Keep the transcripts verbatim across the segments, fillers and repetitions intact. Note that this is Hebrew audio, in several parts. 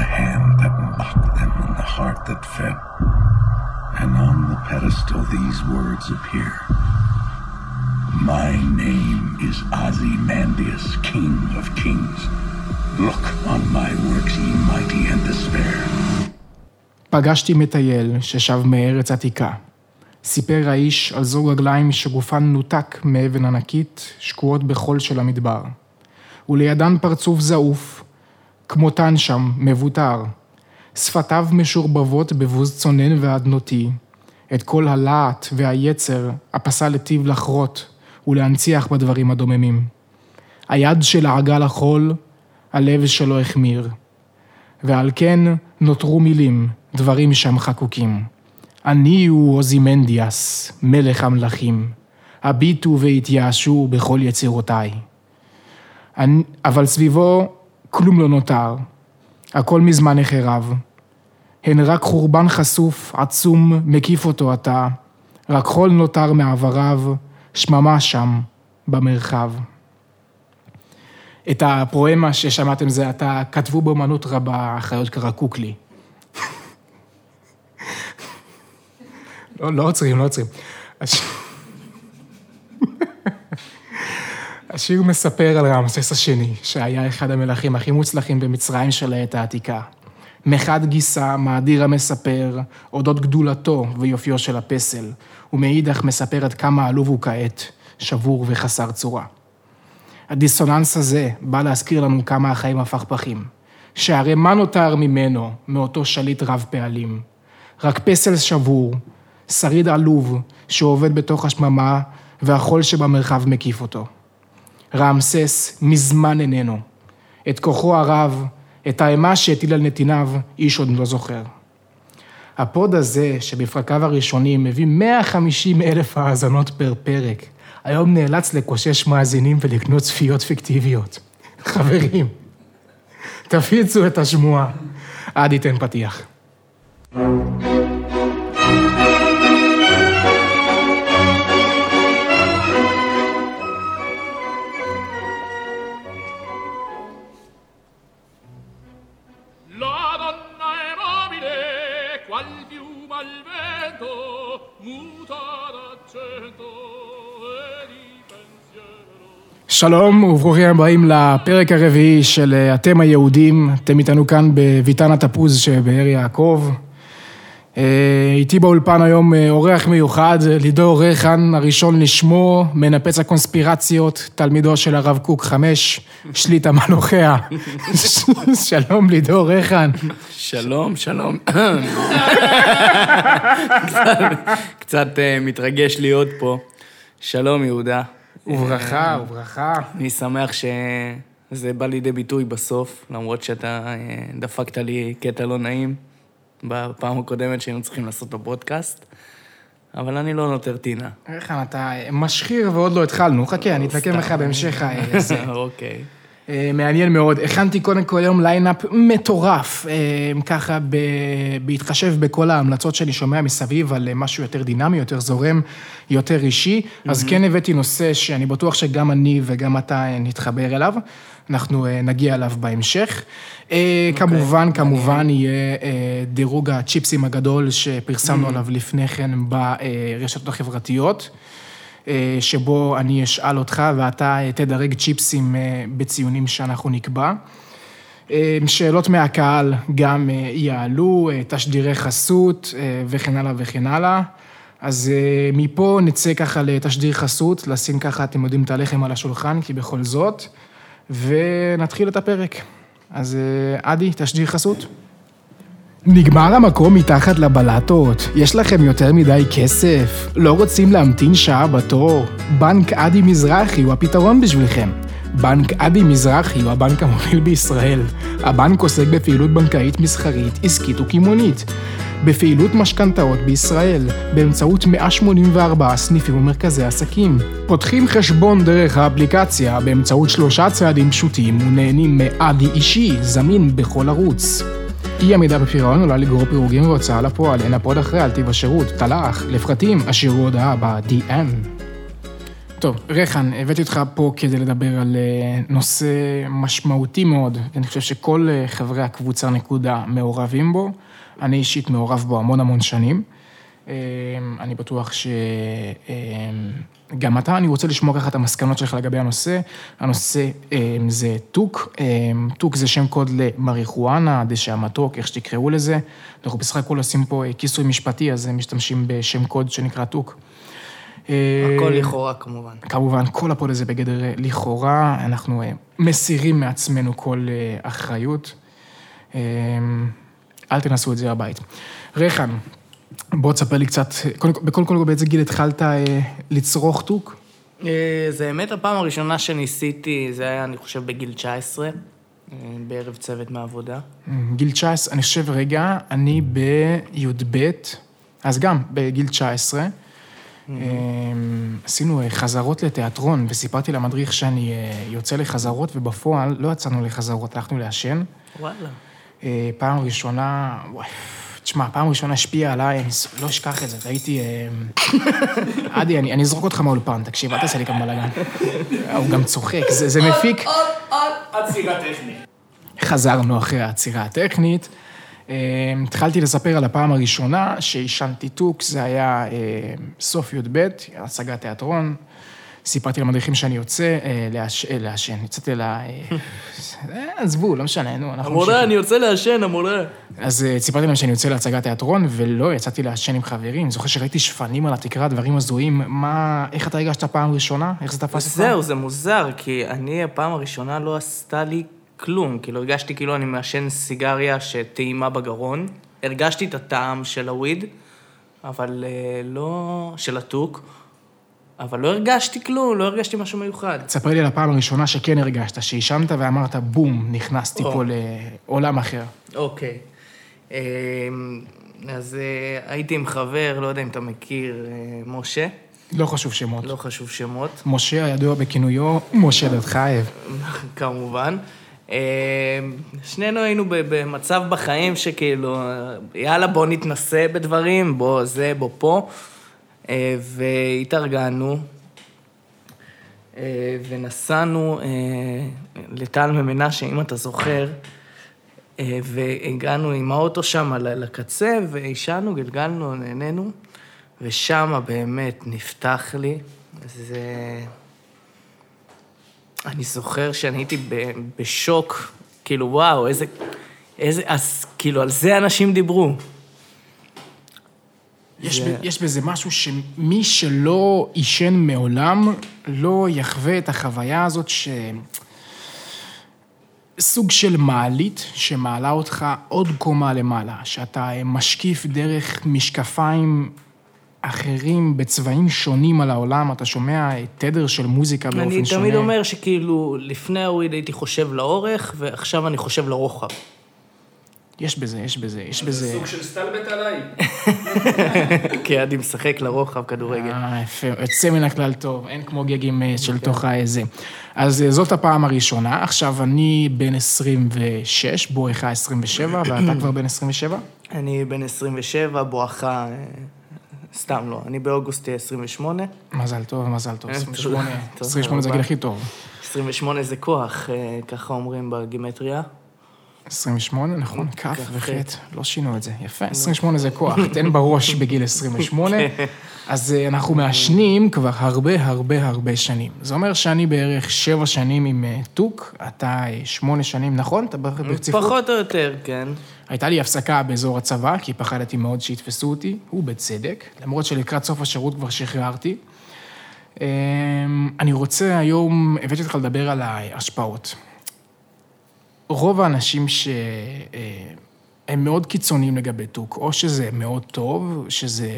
The hand that mocked them and the heart that fed. And on the pedestal these words appear. My name is Ozymandias, King of Kings. Look on my works, ye mighty and despair." פגשתי מטייל ששב מארץ עתיקה. סיפר האיש על זוג רגליים שגופן נותק מאבן ענקית, שקועות בחול של המדבר. ולידן פרצוף זעוף, כמותן שם מבוטר. שפתיו משורבבות בבוז צונן ועדנותי. את כל הלהט והיצר הפסה לטיב לחרות ולהנציח בדברים הדוממים. היד של העגל החול, הלב שלו החמיר. ועל כן נותרו מילים, דברים שם חקוקים. אני הוא אוזימנדיאס, מלך המלכים. הביטו והתייאשו בכל יצירותיי. אני, אבל סביבו כלום לא נותר. הכל מזמן החרב. הן רק חורבן חשוף, עצום, מקיף אותו עתה. רק חול נותר מעבריו, שממה שם, במרחב. את הפרואמה ששמעתם זה עתה, כתבו באמנות רבה, אחיות קרקוק לי. לא, לא עוצרים, לא עוצרים. הש... השיר מספר על רמסס השני, שהיה אחד המלכים הכי מוצלחים במצרים של העת העתיקה. מחד גיסה, מאדיר המספר, אודות גדולתו ויופיו של הפסל, ומאידך מספר עד כמה עלוב הוא כעת, שבור וחסר צורה. הדיסוננס הזה בא להזכיר לנו כמה החיים הפכפכים, שהרי מה נותר ממנו, מאותו שליט רב פעלים? רק פסל שבור, שריד עלוב, שעובד בתוך השממה, והחול שבמרחב מקיף אותו. רמסס מזמן איננו. את כוחו הרב, את האימה שהטיל על נתיניו, איש עוד לא זוכר. הפוד הזה, שבפרקיו הראשונים, מביא מאה וחמישים אלף האזנות פר פרק. היום נאלץ לקושש מאזינים ולקנות צפיות פיקטיביות. חברים, תפיצו את השמועה. עד ייתן פתיח. שלום וברוכים הבאים לפרק הרביעי של אתם היהודים, אתם איתנו כאן בביתן התפוז שבאר יעקב. איתי באולפן היום אורח מיוחד, לידור ריחן, הראשון לשמו, מנפץ הקונספירציות, תלמידו של הרב קוק חמש, שליט המלוכיה. שלום לידור ריחן. שלום, שלום. קצת מתרגש להיות פה. שלום יהודה. וברכה, וברכה. אני שמח שזה בא לידי ביטוי בסוף, למרות שאתה דפקת לי קטע לא נעים בפעם הקודמת שהיינו צריכים לעשות לו פודקאסט, אבל אני לא נותר טינה. איך אתה משחיר ועוד לא התחלנו, חכה, אני אתקן לך בהמשך הזה. אוקיי. מעניין מאוד, הכנתי קודם כל היום ליינאפ מטורף, ככה בהתחשב בכל ההמלצות שאני שומע מסביב על משהו יותר דינמי, יותר זורם, יותר אישי, אז כן הבאתי נושא שאני בטוח שגם אני וגם אתה נתחבר אליו, אנחנו נגיע אליו בהמשך. כמובן, כמובן יהיה דירוג הצ'יפסים הגדול שפרסמנו עליו לפני כן ברשתות החברתיות, שבו אני אשאל אותך ואתה תדרג צ'יפסים בציונים שאנחנו נקבע. שאלות מהקהל גם יעלו, תשדירי חסות וכן הלאה וכן הלאה. אז מפה נצא ככה לתשדיר חסות, לשים ככה, אתם יודעים, את הלחם על השולחן, כי בכל זאת, ונתחיל את הפרק. אז עדי, תשדיר חסות. נגמר המקום מתחת לבלטות, יש לכם יותר מדי כסף, לא רוצים להמתין שעה בתור, בנק אדי מזרחי הוא הפתרון בשבילכם. בנק אדי מזרחי הוא הבנק המוביל בישראל. הבנק עוסק בפעילות בנקאית מסחרית, עסקית וכימונית. בפעילות משכנתאות בישראל, באמצעות מאה שמונים וארבעה סניפים ומרכזי עסקים. פותחים חשבון דרך האפליקציה באמצעות שלושה צעדים פשוטים ונהנים מאדי אישי, זמין בכל ערוץ. אי עמידה בפירעון עולה לגרור פירוגים והוצאה לפועל, אין הפוד אחרי על טיב השירות, תלך, לפרטים, השאירו הודעה ב-די אן. טוב, ריחן, הבאתי אותך פה כדי לדבר על נושא משמעותי מאוד, אני חושב שכל חברי הקבוצה נקודה מעורבים בו, אני אישית מעורב בו המון המון שנים, אני בטוח שגם אתה, אני רוצה לשמוע ככה את המסקנות שלך לגבי הנושא, הנושא זה טוק, טוק זה שם קוד למריחואנה, דשא מתוק, איך שתקראו לזה, אנחנו בסך הכל עושים פה כיסוי משפטי, אז משתמשים בשם קוד שנקרא טוק. הכל לכאורה, כמובן. כמובן, כל הפוד הזה בגדר לכאורה, אנחנו מסירים מעצמנו כל אחריות. אל תנסו את זה הבית. ריחן, בוא תספר לי קצת, בכל כל באיזה גיל התחלת לצרוך טוק? זה האמת, הפעם הראשונה שניסיתי, זה היה, אני חושב, בגיל תשע עשרה, בערב צוות מהעבודה. גיל תשע עשרה, אני חושב רגע, אני בי"ב, אז גם בגיל תשע עשרה, עשינו חזרות לתיאטרון, וסיפרתי למדריך שאני יוצא לחזרות, ובפועל לא יצאנו לחזרות, הלכנו לעשן. וואלה. פעם ראשונה, תשמע, פעם ראשונה השפיעה עליי, אני לא אשכח את זה, הייתי... עדי, אני אזרוק אותך מהאולפן, תקשיב, אל תעשה לי כמה בלגן. הוא גם צוחק, זה מפיק... עוד, עוד, עוד, עצירה טכנית. חזרנו אחרי העצירה הטכנית, התחלתי לספר על הפעם הראשונה שעישנתי טוק, זה היה סוף י"ב, הצגת תיאטרון, סיפרתי למדריכים שאני יוצא לעשן, יוצאתי לה... עזבו, לא משנה, נו. המורה, אני יוצא לעשן, המורה. אז סיפרתי להם שאני יוצא להצגת תיאטרון, ולא, יצאתי לעשן עם חברים, זוכר שראיתי שפנים על התקרה, דברים הזויים, מה, איך אתה הרגשת פעם ראשונה? איך זה תפס אותך? זהו, זה מוזר, כי אני הפעם הראשונה לא עשתה לי כלום, כאילו הרגשתי כאילו אני מעשן סיגריה שטעימה בגרון, הרגשתי את הטעם של הוויד, אבל לא, של הטוק, אבל לא הרגשתי כלום, לא הרגשתי משהו מיוחד. תספר לי על הפעם הראשונה שכן הרגשת, שהשמת ואמרת בום, נכנסתי פה לעולם אחר. אוקיי. אז הייתי עם חבר, לא יודע אם אתה מכיר, משה. לא חשוב שמות. לא חשוב שמות. משה הידוע בכינויו, משה דוד חייב. כמובן. שנינו היינו במצב בחיים שכאילו, יאללה בוא נתנסה בדברים, בוא זה, בוא פה, והתארגנו, ונסענו לטל ממנשה, אם אתה זוכר, והגענו עם האוטו שם לקצה, ואישנו, גלגלנו, נהנינו, ושם באמת נפתח לי, זה... אני זוכר שאני הייתי בשוק, כאילו, וואו, איזה, איזה, אז, כאילו, על זה אנשים דיברו. יש, זה... ב, יש בזה משהו שמי שלא ישן מעולם, לא יחווה את החוויה הזאת ש... סוג של מעלית שמעלה אותך עוד קומה למעלה, שאתה משקיף דרך משקפיים... אחרים בצבעים שונים על העולם, אתה שומע תדר של מוזיקה באופן שונה. אני תמיד אומר שכאילו, לפני הוויד הייתי חושב לאורך, ועכשיו אני חושב לרוחב. יש בזה, יש בזה, יש בזה... זה סוג של סטלבט עליי. כי עדי משחק לרוחב כדורגל. יפה, יוצא מן הכלל טוב, אין כמו גגים של תוך הזה. אז זאת הפעם הראשונה, עכשיו אני בן עשרים ושש, בואכה עשרים ושבע, ואתה כבר בן עשרים ושבע? אני בן עשרים ושבע, בואכה... סתם לא, אני באוגוסט עשרים ושמונה. מזל טוב, מזל טוב. עשרים ושמונה זה הגיל הכי טוב. עשרים ושמונה זה כוח, ככה אומרים בגימטריה. עשרים ושמונה, נכון, כף וחט, לא שינו את זה, יפה. עשרים ושמונה זה כוח, תן בראש בגיל עשרים ושמונה. אז אנחנו מעשנים כבר הרבה הרבה הרבה שנים. זה אומר שאני בערך שבע שנים עם טוק, אתה שמונה שנים, נכון? אתה ברציפות? פחות או יותר, כן. הייתה לי הפסקה באזור הצבא, כי פחדתי מאוד שהתפסו אותי, ובצדק, למרות שלקראת סוף השירות כבר שחררתי. אני רוצה היום, הבאתי אותך לדבר על ההשפעות. רוב האנשים שהם מאוד קיצוניים לגבי טוק, או שזה מאוד טוב, שזה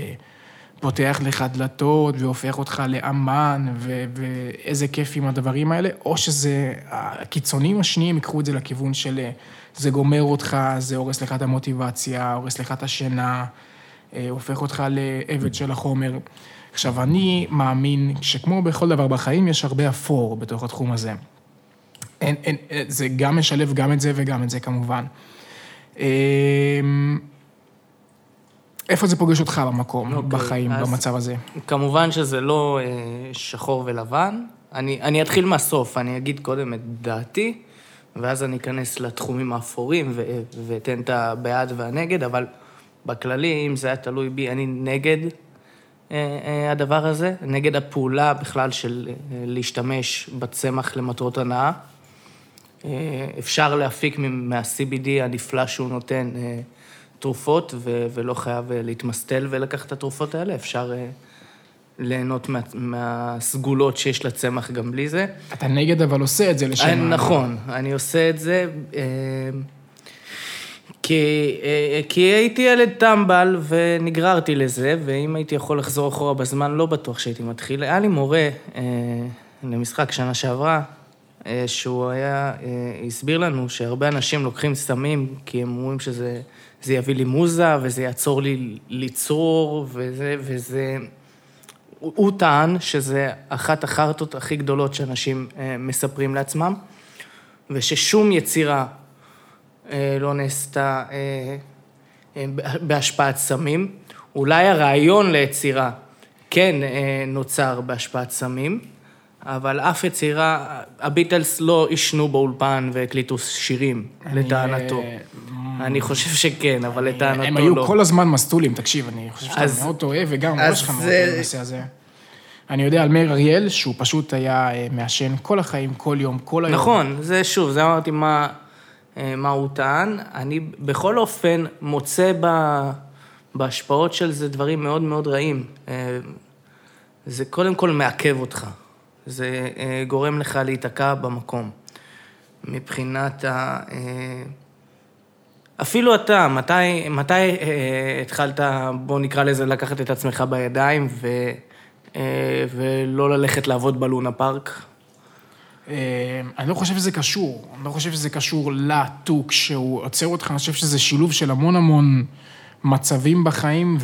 פותח לך דלתות והופך אותך לאמן, ואיזה כיף עם הדברים האלה, או שזה, הקיצונים השניים יקחו את זה לכיוון של, זה גומר אותך, זה הורס לך את המוטיבציה, הורס לך את השינה, הופך אותך לעבד של החומר. עכשיו, אני מאמין שכמו בכל דבר בחיים, יש הרבה אפור בתוך התחום הזה. אין, אין, זה גם משלב גם את זה וגם את זה, כמובן. איפה זה פוגש אותך במקום, okay, בחיים, במצב הזה? כמובן שזה לא שחור ולבן. אני, אני אתחיל מהסוף, אני אגיד קודם את דעתי, ואז אני אכנס לתחומים האפורים ו- ואתן את הבעד והנגד, אבל בכללי, אם זה היה תלוי בי, אני נגד הדבר הזה, נגד הפעולה בכלל של להשתמש בצמח למטרות הנאה. אפשר להפיק מה-סי בי די הנפלא שהוא נותן תרופות, ולא חייב להתמסטל ולקח את התרופות האלה. אפשר ליהנות מהסגולות שיש לצמח גם בלי זה. אתה נגד אבל עושה את זה לשם. נכון, אני עושה את זה כי, כי הייתי ילד טמבל ונגררתי לזה, ואם הייתי יכול לחזור אחורה בזמן, לא בטוח שהייתי מתחיל. היה לי מורה אה, למשחק שנה שעברה, אה, שהוא היה, אה, הסביר לנו שהרבה אנשים לוקחים סמים, כי הם אומרים שזה זה יביא לי מוזה, וזה יעצור לי ליצור, וזה, וזה... הוא, הוא טען שזה אחת החרטות הכי גדולות שאנשים אה, מספרים לעצמם, וששום יצירה, לא נעשתה בהשפעת סמים. אולי הרעיון ליצירה כן נוצר בהשפעת סמים, אבל אף יצירה, הביטלס לא ישנו באולפן והקליטו שירים, לטענתו. אני חושב שכן, אבל לטענתו לא. הם היו כל הזמן מסטולים, תקשיב, אני חושב שאתה מאוד אוהב, וגם ראש לך מאוד אוהב בנושא הזה. אני יודע על מאיר אריאל, שהוא פשוט היה מעשן כל החיים, כל יום, כל היום. נכון, זה שוב, זה אמרתי מה... מה הוא טען. אני בכל אופן מוצא בהשפעות של זה דברים מאוד מאוד רעים. זה קודם כל מעכב אותך. זה גורם לך להתעקע במקום. מבחינת ה... אפילו אתה, מתי, מתי התחלת, בוא נקרא לזה, לקחת את עצמך בידיים ו... ולא ללכת לעבוד בלונה פארק? אני לא חושב שזה קשור, אני לא חושב שזה קשור לטוק שהוא עוצר אותך, אני חושב שזה שילוב של המון המון מצבים בחיים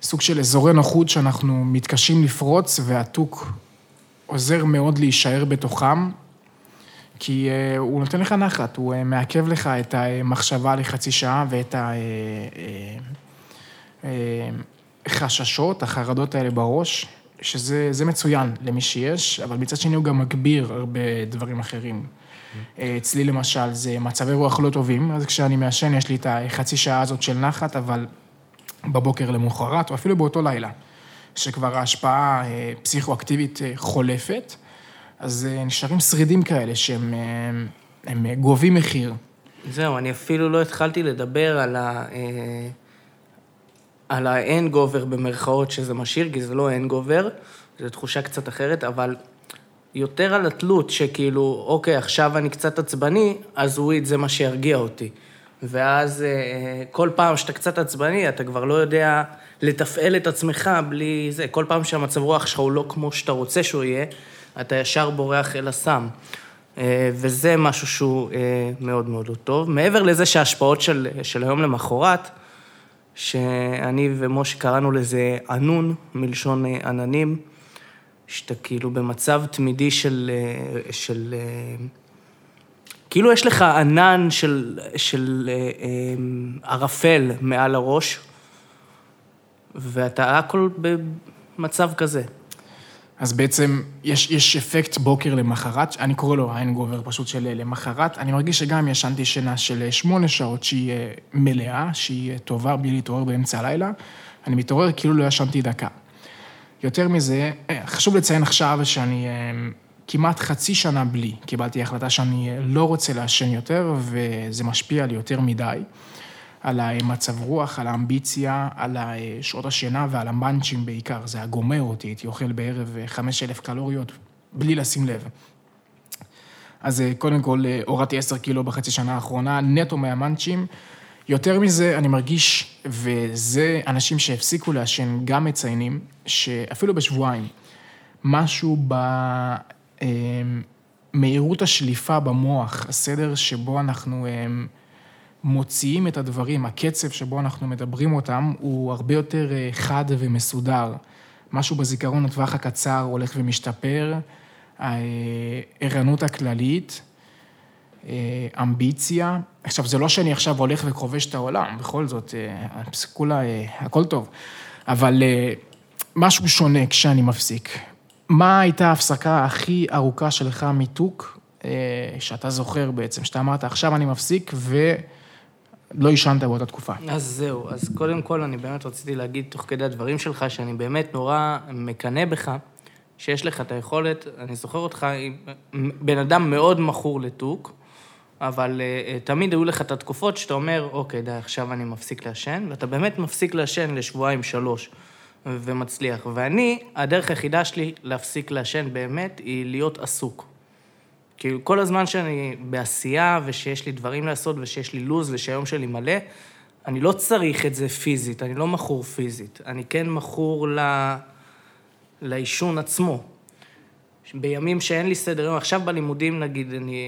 וסוג של אזורי נוחות שאנחנו מתקשים לפרוץ, והטוק עוזר מאוד להישאר בתוכם, כי הוא נותן לך נחת, הוא מעכב לך את המחשבה לחצי שעה ואת החששות, החרדות האלה בראש, שזה זה מצוין למי שיש, אבל מצד שני הוא גם מגביר הרבה דברים אחרים. אצלי למשל, זה מצבי רוח לא טובים, אז כשאני מעשן יש לי את החצי שעה הזאת של נחת, אבל בבוקר למוחרת, או אפילו באותו לילה, שכבר ההשפעה פסיכואקטיבית חולפת, אז נשארים שרידים כאלה שהם הם גובים מחיר. זהו, אני אפילו לא התחלתי לדבר על ה... על האין גובר במרכאות שזה משאיר, כי זה לא אין גובר, זו תחושה קצת אחרת, אבל יותר על התלות שכאילו, אוקיי, עכשיו אני קצת עצבני, אז וויד זה מה שירגיע אותי. ואז כל פעם שאתה קצת עצבני, אתה כבר לא יודע לתפעל את עצמך בלי זה. כל פעם שהמצב רוח שלך הוא לא כמו שאתה רוצה שהוא יהיה, אתה ישר בורח אל הסם. וזה משהו שהוא מאוד מאוד לא טוב. מעבר לזה שההשפעות של, של היום למחרת, שאני ומשה קראנו לזה ענון, מלשון עננים, שאתה כאילו במצב תמידי של, של כאילו יש לך ענן של, של ערפל מעל הראש, ואתה הכל במצב כזה. אז בעצם יש, יש אפקט בוקר למחרת, אני קורא לו העין גובר פשוט של למחרת, אני מרגיש שגם ישנתי שינה של שמונה שעות שהיא מלאה, שהיא טובה בלי להתעורר באמצע הלילה, אני מתעורר כאילו לא ישנתי דקה. יותר מזה, חשוב לציין עכשיו שאני כמעט חצי שנה בלי, קיבלתי החלטה שאני לא רוצה להשן יותר, וזה משפיע על יותר מדי, על המצב רוח, על האמביציה, על שעות השינה ועל המאנצ'ים בעיקר. זה הגומר אותי, הייתי אוכל בערב חמשת אלפים קלוריות, בלי לשים לב. אז קודם כל, הורדתי עשרה קילו בחצי שנה האחרונה, נטו מהמאנצ'ים, יותר מזה, אני מרגיש, וזה אנשים שהפסיקו לעשן גם מציינים, שאפילו בשבועיים, משהו במהירות השליפה במוח, הסדר שבו אנחנו מוציאים את הדברים, הקצב שבו אנחנו מדברים אותם, הוא הרבה יותר חד ומסודר. משהו בזיכרון הטווח הקצר הולך ומשתפר, הערנות הכללית, אמביציה. עכשיו, זה לא שאני עכשיו הולך וכובש את העולם, בכל זאת, כולה, הכל טוב. אבל משהו שונה כשאני מפסיק. מה הייתה ההפסקה הכי ארוכה שלך מיתוק, שאתה זוכר בעצם, שאתה אמרת, עכשיו אני מפסיק ולא ישנת באותה תקופה? אז זהו, אז קודם כל אני באמת רציתי להגיד תוך כדי הדברים שלך, שאני באמת נורא מקנה בך, שיש לך את היכולת, אני זוכר אותך, בן אדם מאוד מכור לטוק, אבל uh, תמיד היו לך את התקופות שאתה אומר, אוקיי, די, עכשיו אני מפסיק לעשן, ואתה באמת מפסיק לעשן לשבועיים שלוש, ומצליח. ואני, הדרך היחידה שלי להפסיק לעשן באמת, היא להיות עסוק. כי כל הזמן שאני בעשייה, ושיש לי דברים לעשות, ושיש לי לוז, ושהיום שלי מלא, אני לא צריך את זה פיזית, אני לא מכור פיזית. אני כן מכור ל... לאישון עצמו. בימים שאין לי סדר יום, עכשיו בלימודים, נגיד, אני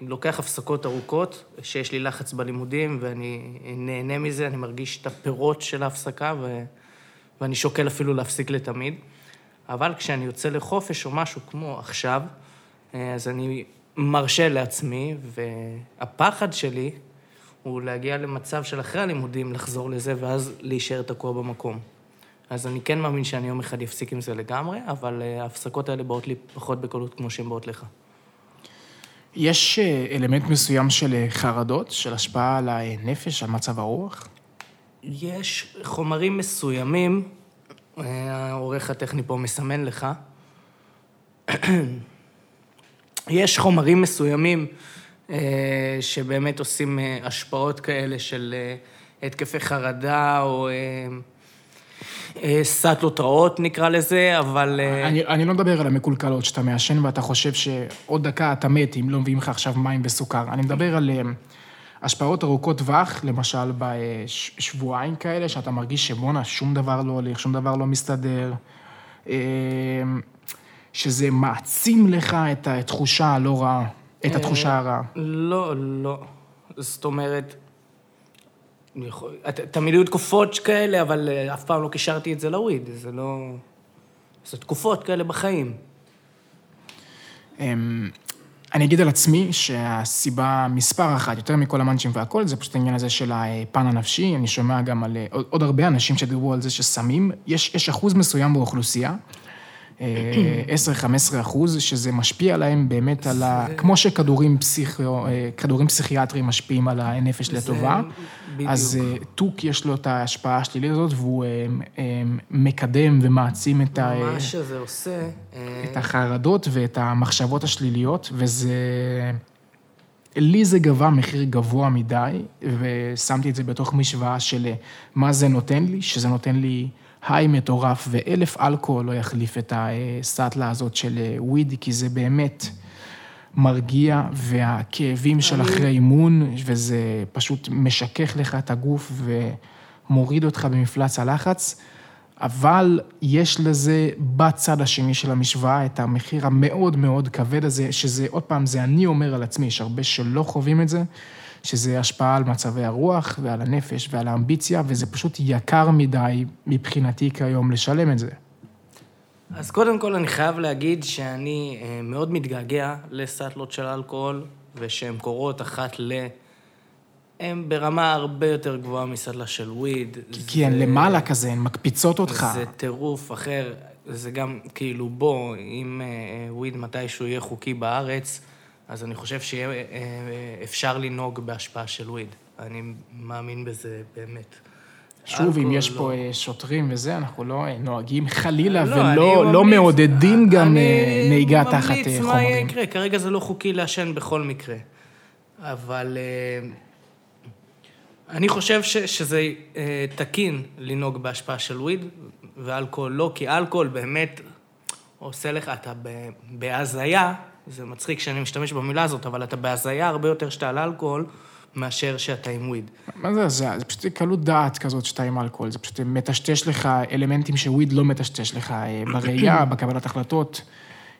לוקח הפסקות ארוכות, שיש לי לחץ בלימודים, ואני נהנה מזה, אני מרגיש את הפירות של ההפסקה, ו... ואני שוקל אפילו להפסיק לתמיד. אבל כשאני יוצא לחופש או משהו כמו עכשיו, אז אני מרשה לעצמי, והפחד שלי הוא להגיע למצב של אחרי הלימודים, לחזור לזה, ואז להישאר תקוע במקום. אז אני כן מאמין שאני יום אחד אפסיק עם זה לגמרי, אבל ההפסקות האלה באות לי פחות בקלות כמו שהן באות לך. יש אלמנט מסוים של חרדות, של השפעה על הנפש, על מצב הרוח? יש חומרים מסוימים, העורך הטכני פה מסמן לך, יש חומרים מסוימים שבאמת עושים השפעות כאלה של התקפי חרדה או... סטלות רעות נקרא לזה, אבל... אני, אני לא מדבר על המקולקלות שאתה מעשן, ואתה חושב שעוד דקה אתה מת, אם לא מביאים לך עכשיו מים וסוכר. אני מדבר על השפעות ארוכות טווח, למשל בשבועיים כאלה, שאתה מרגיש שבונה, שום דבר לא הולך, שום דבר לא מסתדר, שזה מעצים לך את התחושה הלא רעה, את התחושה הרעה. לא, לא. זאת אומרת... תמיד היו תקופות כאלה, אבל אף פעם לא קישרתי את זה להוריד, זה לא... זה תקופות כאלה בחיים. אני אגיד על עצמי שהסיבה מספר אחת, יותר מכל המאנשים והכל, זה פשוט העניין הזה של הפן הנפשי, אני שומע גם על עוד הרבה אנשים שדיברו על זה ששמים, יש אחוז מסוים באוכלוסייה, עשר עד חמש עשרה אחוז, שזה משפיע עליהם באמת על ה... כמו שכדורים פסיכיאטריים משפיעים על הנפש לטובה, אז טוק יש לו את ההשפעה השלילית הזאת, והוא מקדם ומעצים את ה... מה שזה עושה... את החרדות ואת המחשבות השליליות, וזה... לי זה גבה מחיר גבוה מדי, ושמתי את זה בתוך משוואה של מה זה נותן לי, שזה נותן לי... היי מטורף, ואלף אלכוהול לא יחליף את הסטלה הזאת של וויד, כי זה באמת מרגיע, והכאבים של אחרי אימון, וזה פשוט משכך לך את הגוף, ומוריד אותך במפלץ הלחץ, אבל יש לזה בצד השני של המשוואה, את המחיר המאוד מאוד כבד הזה, שזה עוד פעם, זה אני אומר על עצמי, יש הרבה שלא חווים את זה, שזה השפעה על מצבי הרוח ועל הנפש ועל האמביציה, וזה פשוט יקר מדי מבחינתי כיום לשלם את זה. אז קודם כל אני חייב להגיד שאני מאוד מתגעגע לסטלות של אלכוהול, ושהן קורות אחת ל... הן ברמה הרבה יותר גבוהה מסטלה של וויד. כי, זה... כי הן למעלה כזה, הן מקפיצות אותך. זה טירוף אחר, זה גם כאילו בוא, אם וויד מתישהו יהיה חוקי בארץ, אז אני חושב שאפשר לנהוג בהשפעה של וויד. אני מאמין בזה באמת. שוב, אם יש פה שוטרים וזה, אנחנו לא נוהגים חלילה ולא מעודדים גם נהיגה תחת חומרים. אני ממליץ מה יקרה, כרגע זה לא חוקי לעשן בכל מקרה. אבל אני חושב שזה תקין לנהוג בהשפעה של וויד, ואלכוהול לא, כי אלכוהול באמת עושה לך, אתה בהזיה, זה מצחיק שאני משתמש במילה הזאת, אבל אתה בהזיה הרבה יותר שאתה על אלכוהול, מאשר שאתה עם וויד. מה זה? זה, זה פשוט קלות דעת כזאת שאתה עם אלכוהול, זה פשוט מטשטש לך אלמנטים שוויד לא מטשטש לך, בראייה, בקבלת החלטות.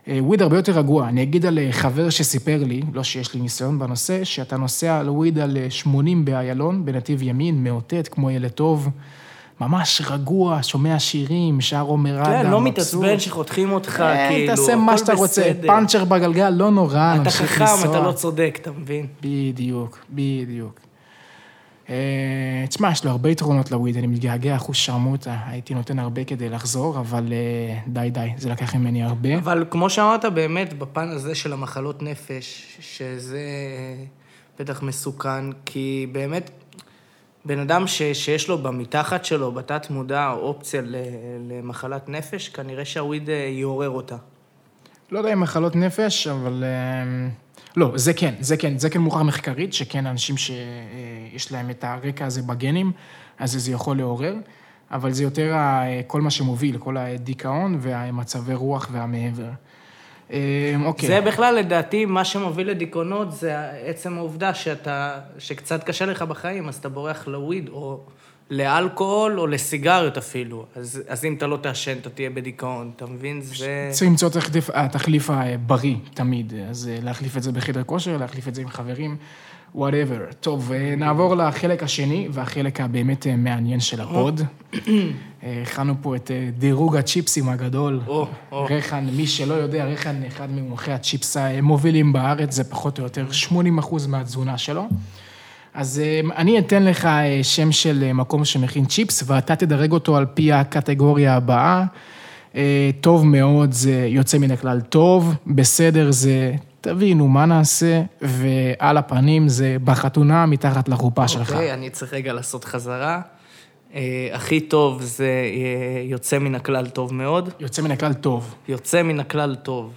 וויד הרבה יותר רגוע. אני אגיד על חבר שסיפר לי, לא שיש לי ניסיון בנושא, שאתה נוסע לוויד על שמונים באיילון, בנתיב ימין, מאותת, כמו ילד טוב, ממש רגוע, שומע שירים, שר אומרה, כן, לא מתעצבן שחותכים אותך, כאילו, תעשה מה שאתה רוצה, פאנצ'ר בגלגל, לא נורא, אתה חכם, אתה לא צודק, אתה מבין? בדיוק, בדיוק. תשמע, יש לו הרבה יתרונות לוויד, אני מתגעגע אחוז שרמוטה, הייתי נותן הרבה כדי לחזור, אבל די, די, זה לקח ממני הרבה. אבל כמו שאמרת, באמת, בפן הזה של המחלות נפש, שזה בטח מסוכן, כי באמת, בן אדם ש, שיש לו במתחת שלו, בתת מודע, אופציה למחלת נפש, כנראה שהוויד יעורר אותה. לא יודע אם מחלות נפש, אבל... לא, זה כן, זה כן, זה כן מוכח מחקרית, שכן אנשים שיש להם את הרקע הזה בגנים, אז זה יכול לעורר, אבל זה יותר כל מה שמוביל, כל הדיכאון והמצבי רוח והמעבר. אוקיי. זה בכלל, לדעתי, מה שמוביל לדיכאונות זה עצם העובדה שאתה, שקצת קשה לך בחיים, אז אתה בורח לוויד או לאלכוהול או לסיגריות אפילו. אז, אז אם אתה לא תעשן, אתה תהיה בדיכאון, אתה מבין? זה... צריך למצוא התחליף הבריא, תמיד. אז להחליף את זה בחדר כושר, להחליף את זה עם חברים, whatever. טוב, נעבור לחלק השני, והחלק הבאמת מעניין של הפוד. הכנו פה את דירוג הצ'יפסים הגדול. ריחן, מי שלא יודע, ריחן אחד ממומחי הצ'יפס המובילים בארץ, זה פחות או יותר שמונים אחוז מהתזונה שלו. אז אני אתן לך שם של מקום שמכין צ'יפס, ואתה תדרג אותו על פי הקטגוריה הבאה. טוב מאוד זה יוצא מן הכלל טוב, בסדר זה... תבינו מה נעשה, ועל הפנים זה בחתונה מתחת לחופה שלך. אוקיי, אני צריך רגע לעשות חזרה. הכי טוב זה יוצא מן הכלל טוב מאוד. יוצא מן הכלל טוב. יוצא מן הכלל טוב.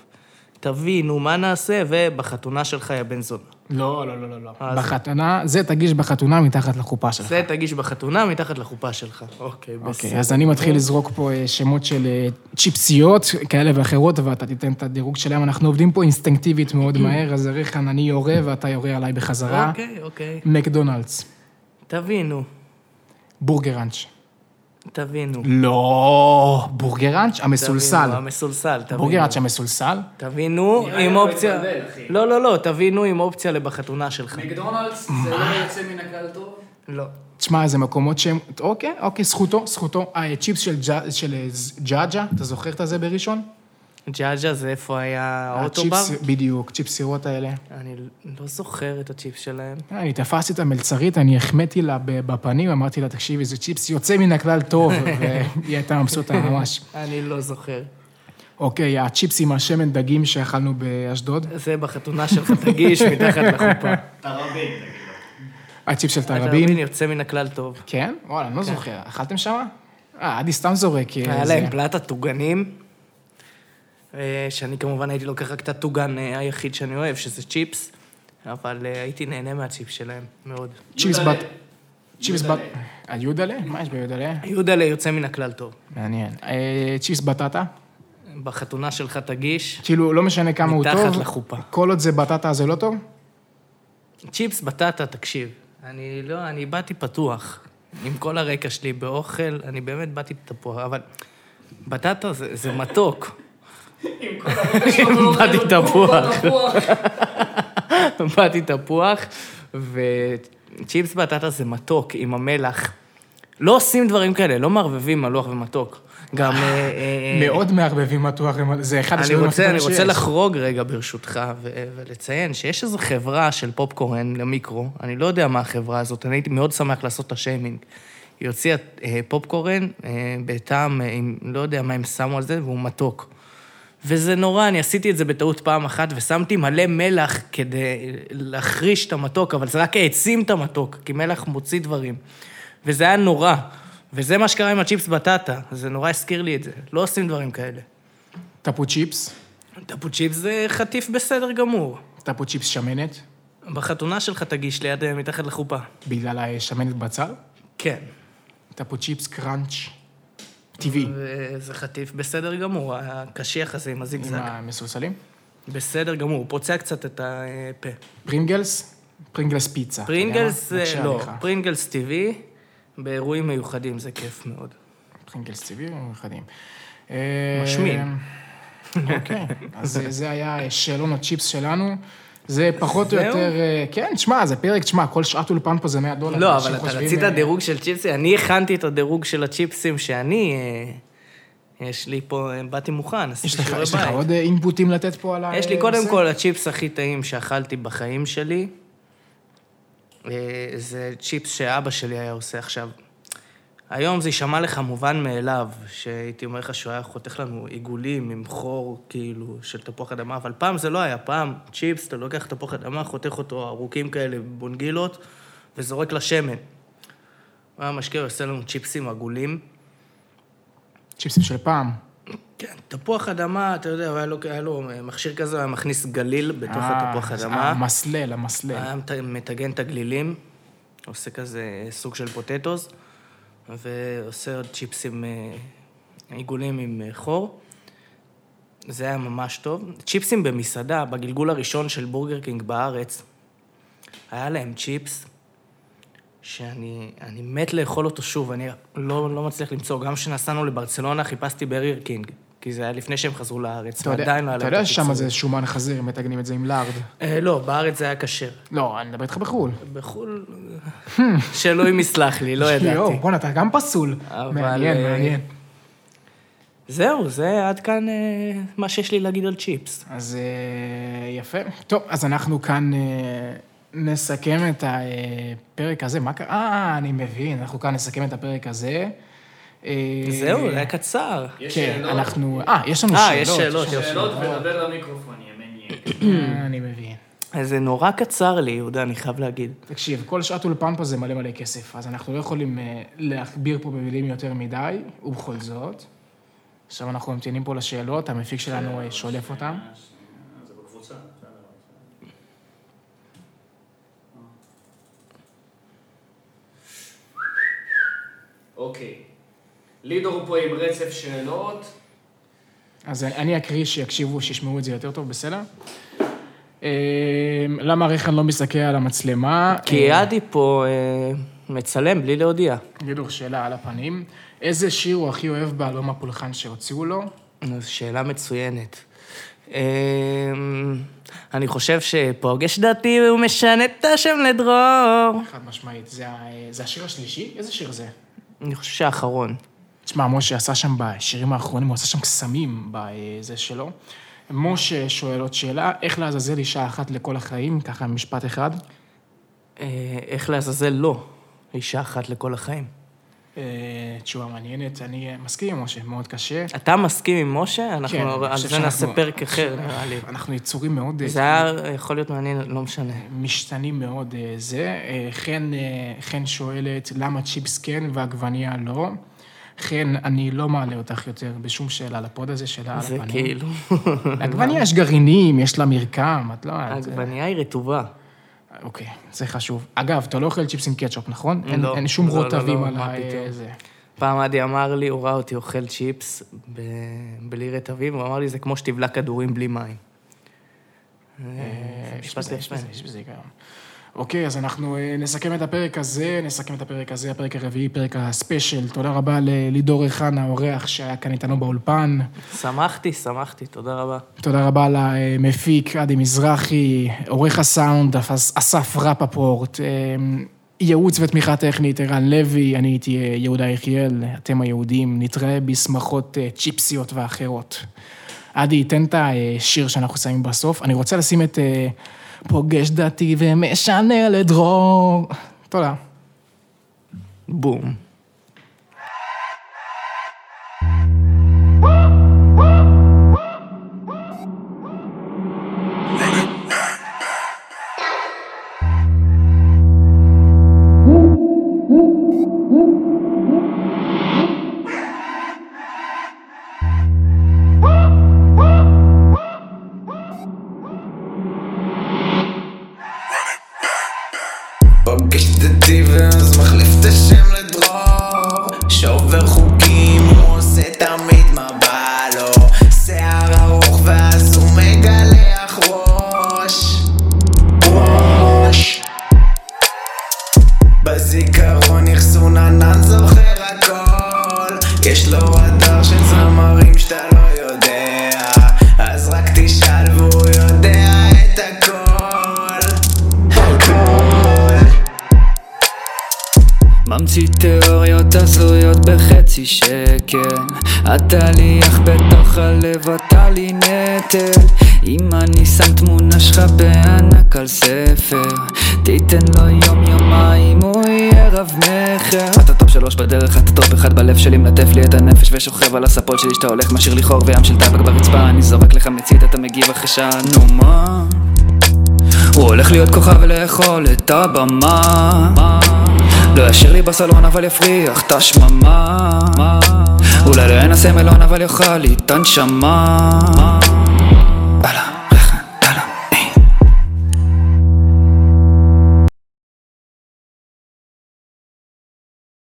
תבינו מה נעשה, ובחתונה שלך היא בן זונה. לא, לא, לא, לא. בחתונה, זה תגיש בחתונה מתחת לחופה שלך. זה תגיש בחתונה מתחת לחופה שלך. אוקיי, בסדר. אוקיי, אז אני מתחיל לזרוק פה שמות של צ'יפסיות כאלה ואחרות, ואתה תיתן את הדירוג שלהם. אנחנו עובדים פה אינסטינקטיבית מאוד מהר, אז ריחן, אני יורה ואתה יורה עליי בחזרה. אוקיי, אוקיי. מקדונלדס. תבינו. בורגראנץ'. תבינו. לא, בורגראנץ' המסולסל. המסולסל, תבינו. בורגראנץ' המסולסל. תבינו עם אופציה... לא, לא, לא, תבינו עם אופציה לבחתונה שלך. מקדונלדס זה לא יוצא מן הכלל טוב? לא. תשמע, זה מקומות שהם... אוקיי, אוקיי, זכותו, זכותו. צ'יפס של ג'אג'ה, אתה זוכר את זה בראשון? ג'אג'ה זה איפה היה האוטובר? בדיוק, צ'יפסירות האלה. אני לא זוכר את הצ'יפס שלהם. אני תפסתי את המלצרית, אני החמאתי לה בפנים, אמרתי לה, תקשיבי, זה צ'יפס יוצא מן הכלל טוב, והיא הייתה מבסוטה ממש. אני לא זוכר. אוקיי, הצ'יפס עם השמן דגים שאכלנו באשדוד. זה בחתונה שלך תגיש מתחת לחופה. תרבין, תגיד לו. הצ'יפס של תרבין. תרבין יוצא מן הכלל טוב. כן? וואלה, אני לא זוכר. אכלתם שמה? אה, עדי סתם זורק. היה להם פלטת תוגנים. שאני כמובן הייתי לוקח רק את הטוגן היחיד שאני אוהב, שזה צ'יפס, אבל הייתי נהנה מהצ'יפס שלהם, מאוד. צ'יפס בת... צ'יפס בת... היודלה? מה יש ביודלה? היודלה יוצא מן הכלל טוב. מעניין. צ'יפס בטטה? בחתונה שלך תגיש. כאילו, לא משנה כמה הוא טוב. מתחת לחופה. כל עוד זה בטטה, זה לא טוב? צ'יפס בטטה, תקשיב. אני לא... אני באתי פתוח. עם כל הרקע שלי באוכל, אני באמת באתי פתוח, אבל בטטה זה מתוק. עם כל הרבה שלו... באתי תפוח. באתי תפוח, וצ'יפס בטטה זה מתוק עם המלח. לא עושים דברים כאלה, לא מערבבים מלוח ומתוק. גם... מאוד מערבבים מתוח, זה אחד השלבים הכי טובים שיש. אני רוצה לחרוג רגע ברשותך, ולציין שיש איזו חברה של פופקורן למיקרו, אני לא יודע מה החברה הזאת, אני הייתי מאוד שמח לעשות את השיימינג. היא הוציאה פופקורן בטעם, לא יודע מה הם שמו על זה, והוא מתוק. וזה נורא, אני עשיתי את זה בטעות פעם אחת, ושמתי מלא מלח כדי להחריש את המתוק, אבל זה רק העצים את המתוק, כי מלח מוציא דברים. וזה היה נורא, וזה מה שקרה עם הצ'יפס בטטה, זה נורא הזכיר לי את זה, לא עושים דברים כאלה. טפו צ'יפס? טפו צ'יפס זה חטיף בסדר גמור. טפו צ'יפס שמנת? בחתונה שלך תגיש ליד מתחת לחופה. בגלל השמנת בצל? כן. טפו צ'יפס קראנץ'. טבעי. זה חטיף בסדר גמור, הקשיח הזה עם הזיגזג. עם המסוסלים? בסדר גמור, הוא פוצע קצת את הפה. פרינגלס? פרינגלס פיצה. פרינגלס, לא, פרינגלס טבעי, באירועים מיוחדים, זה כיף מאוד. פרינגלס טבעי מיוחדים. משמין. אוקיי, אז זה היה שאלון הצ'יפס שלנו, זה פחות או יותר, כן, תשמע, זה פרק, תשמע, כל שעת אולפן פה זה מאה דולר. לא, אבל אתה רצית הדירוג של צ'יפסים, אני הכנתי את הדירוג של הצ'יפסים שאני... יש לי פה, באתי מוכן, יש לך, יש לך עוד אינפוטים לתת פה על ה... יש לי קודם כל, הצ'יפס הכי טעים שאכלתי בחיים שלי, זה צ'יפס שאבא שלי היה עושה עכשיו. היום זה יישמע לך מובן מאליו, שהייתי אומר לך שהוא היה חותך לנו עיגולים עם חור, כאילו, של תפוח אדמה, אבל פעם זה לא היה, פעם צ'יפס, אתה לוקח תפוח אדמה, חותך אותו ארוכים כאלה, בונגילות, וזורק לשמן. הוא היה משקיע, עושה לנו צ'יפסים עגולים, צ'יפסים של פעם. כן, תפוח אדמה, אתה יודע, היה לו, היה לו מכשיר כזה, היה מכניס גליל בתוך התפוח אדמה. המסלל, המסלל. היה מתגן את הגלילים, עושה כזה סוג של פוטטוס, ועושה עוד צ'יפסים עיגולים עם חור. זה היה ממש טוב. צ'יפסים במסעדה, בגלגול הראשון של בורגר קינג בארץ, היה להם צ'יפס, שאני אני מת לאכול אותו שוב, אני לא, לא מצליח למצוא. גם כשנסענו לברצלונה, חיפשתי ברגר קינג, כי זה היה לפני שהם חזרו לארץ, ועדיין לא היה להם את הקיצור. אתה יודע ששם זה שומן חזיר, אם מתגנים את זה עם לארד? אה, לא, בארץ זה היה כשר. לא, אני מדבר איתך בחול. בחול... שאלוהים יסלח לי, לא ידעתי. יואו, בוא נתן, גם פסול. מעניין, מעניין. זהו, זה עד כאן מה שיש לי להגיד על צ'יפס. אז יפה. טוב, אז אנחנו כאן... נסכם את הפרק הזה, מה קרה? אה, אני מבין, אנחנו כאן נסכם את הפרק הזה. זהו, זה היה קצר. יש שאלות. אנחנו, אה, יש לנו שאלות. אה, יש שאלות. שאלות ונדבר למיקרופון, ימני. אני מבין. אז זה נורא קצר לי, יהודה, אני חייב להגיד. תקשיב, כל שעת אולפן פה זה מלא מלא כסף, אז אנחנו לא יכולים להכביר פה במילים יותר מדי, ובכל זאת. עכשיו אנחנו ממתינים פה לשאלות, המפיק שלנו שולף אותם. אוקיי. לידור פה עם רצף שאלות. אז אני אקריא שיקשיבו, שישמעו את זה יותר טוב, בסדר? למה ריחן לא מסתכל על המצלמה? כי אדי פה מצלם בלי להודיע. לידור, שאלה על הפנים. איזה שיר הוא הכי אוהב באלבום הפולחן שהוציאו לו? זו שאלה מצוינת. אני חושב שפוגש דתי הוא משנה את השם לדרור. חד משמעית. זה השיר השלישי? איזה שיר זה? אני חושב שהאחרון. תשמע, משה עשה שם בשירים האחרונים, הוא עשה שם קסמים בזה שלו. משה שואל עוד שאלה, איך לעזאזל אישה אחת לכל החיים? ככה משפט אחד. איך לעזאזל לא אישה אחת לכל החיים? תשובה מעניינת, אני מסכים עם משה, מאוד קשה. אתה מסכים עם משה? אנחנו על זה נעשה פרק אחר, נראה לי. אנחנו יצורים מאוד... זה יכול להיות מעניין, לא משנה. משתנים מאוד זה. חן שואלת, למה צ'יפס כן והגווניה לא? חן, אני לא מעלה אותך יותר בשום שאלה לפוד הזה, שאלה על הגווניה. זה כאילו... הגווניה יש גרעינים, יש לה מרקם, את לא... הגווניה היא רטובה. אוקיי, זה חשוב. אגב, אתה לא אוכל צ'יפס עם קטשופ, נכון? לא. אין שום רוטבים על זה. פעם אדי אמר לי, הוא ראה אותי אוכל צ'יפס בלי רטבים, הוא אמר לי, זה כמו שתבלה כדורים בלי מים. יש בזה, יש בזה גם. אוקיי, אז אנחנו נסכם את הפרק הזה, נסכם את הפרק הזה, הפרק הרביעי, פרק הספיישל. תודה רבה ללידור ריחן, האורח שהיה כאן איתנו באולפן. שמחתי, שמחתי, תודה רבה. תודה רבה למפיק, עדי מזרחי, עורך הסאונד, אסף רפפורט, ייעוץ ותמיכה טכנית, רן לוי, אני הייתי יהודה יחיאל, אתם היהודים, נתראה בשמחות צ'יפסיות ואחרות. עדי, תן את השיר שאנחנו שמים בסוף, אני רוצה לשים את... פוגש דתי ומשנה לדרור. תודה. בום. יש לו אתר של זמרים שאתה לא יודע, אז רק תשאל והוא יודע את הכל, הכל. ממציא תיאוריות הזויות בחצי שקל, אתה לי אך בתוך הלב, אתה לי נטל. אם אני שם תמונה שלך בענק על ספר, תיתן לו יום יומיים הוא יהיה רב מחר. אתה טופ שלוש בדרך, אתה טופ אחד בלב שלי, מלטף לי את הנפש ושוכב על הספות שלי. שאתה הולך משאיר לי חור וים של טבק ברצפה, אני זורק לך מצית, אתה מגיב אחרי שעה. נו מה? הוא הולך להיות כוכב ולאכול את הבמה, לא ישאיר לי בסלון אבל יפריח את השממה, אולי לא ינסה מלון אבל יאכל לי את הנשמה.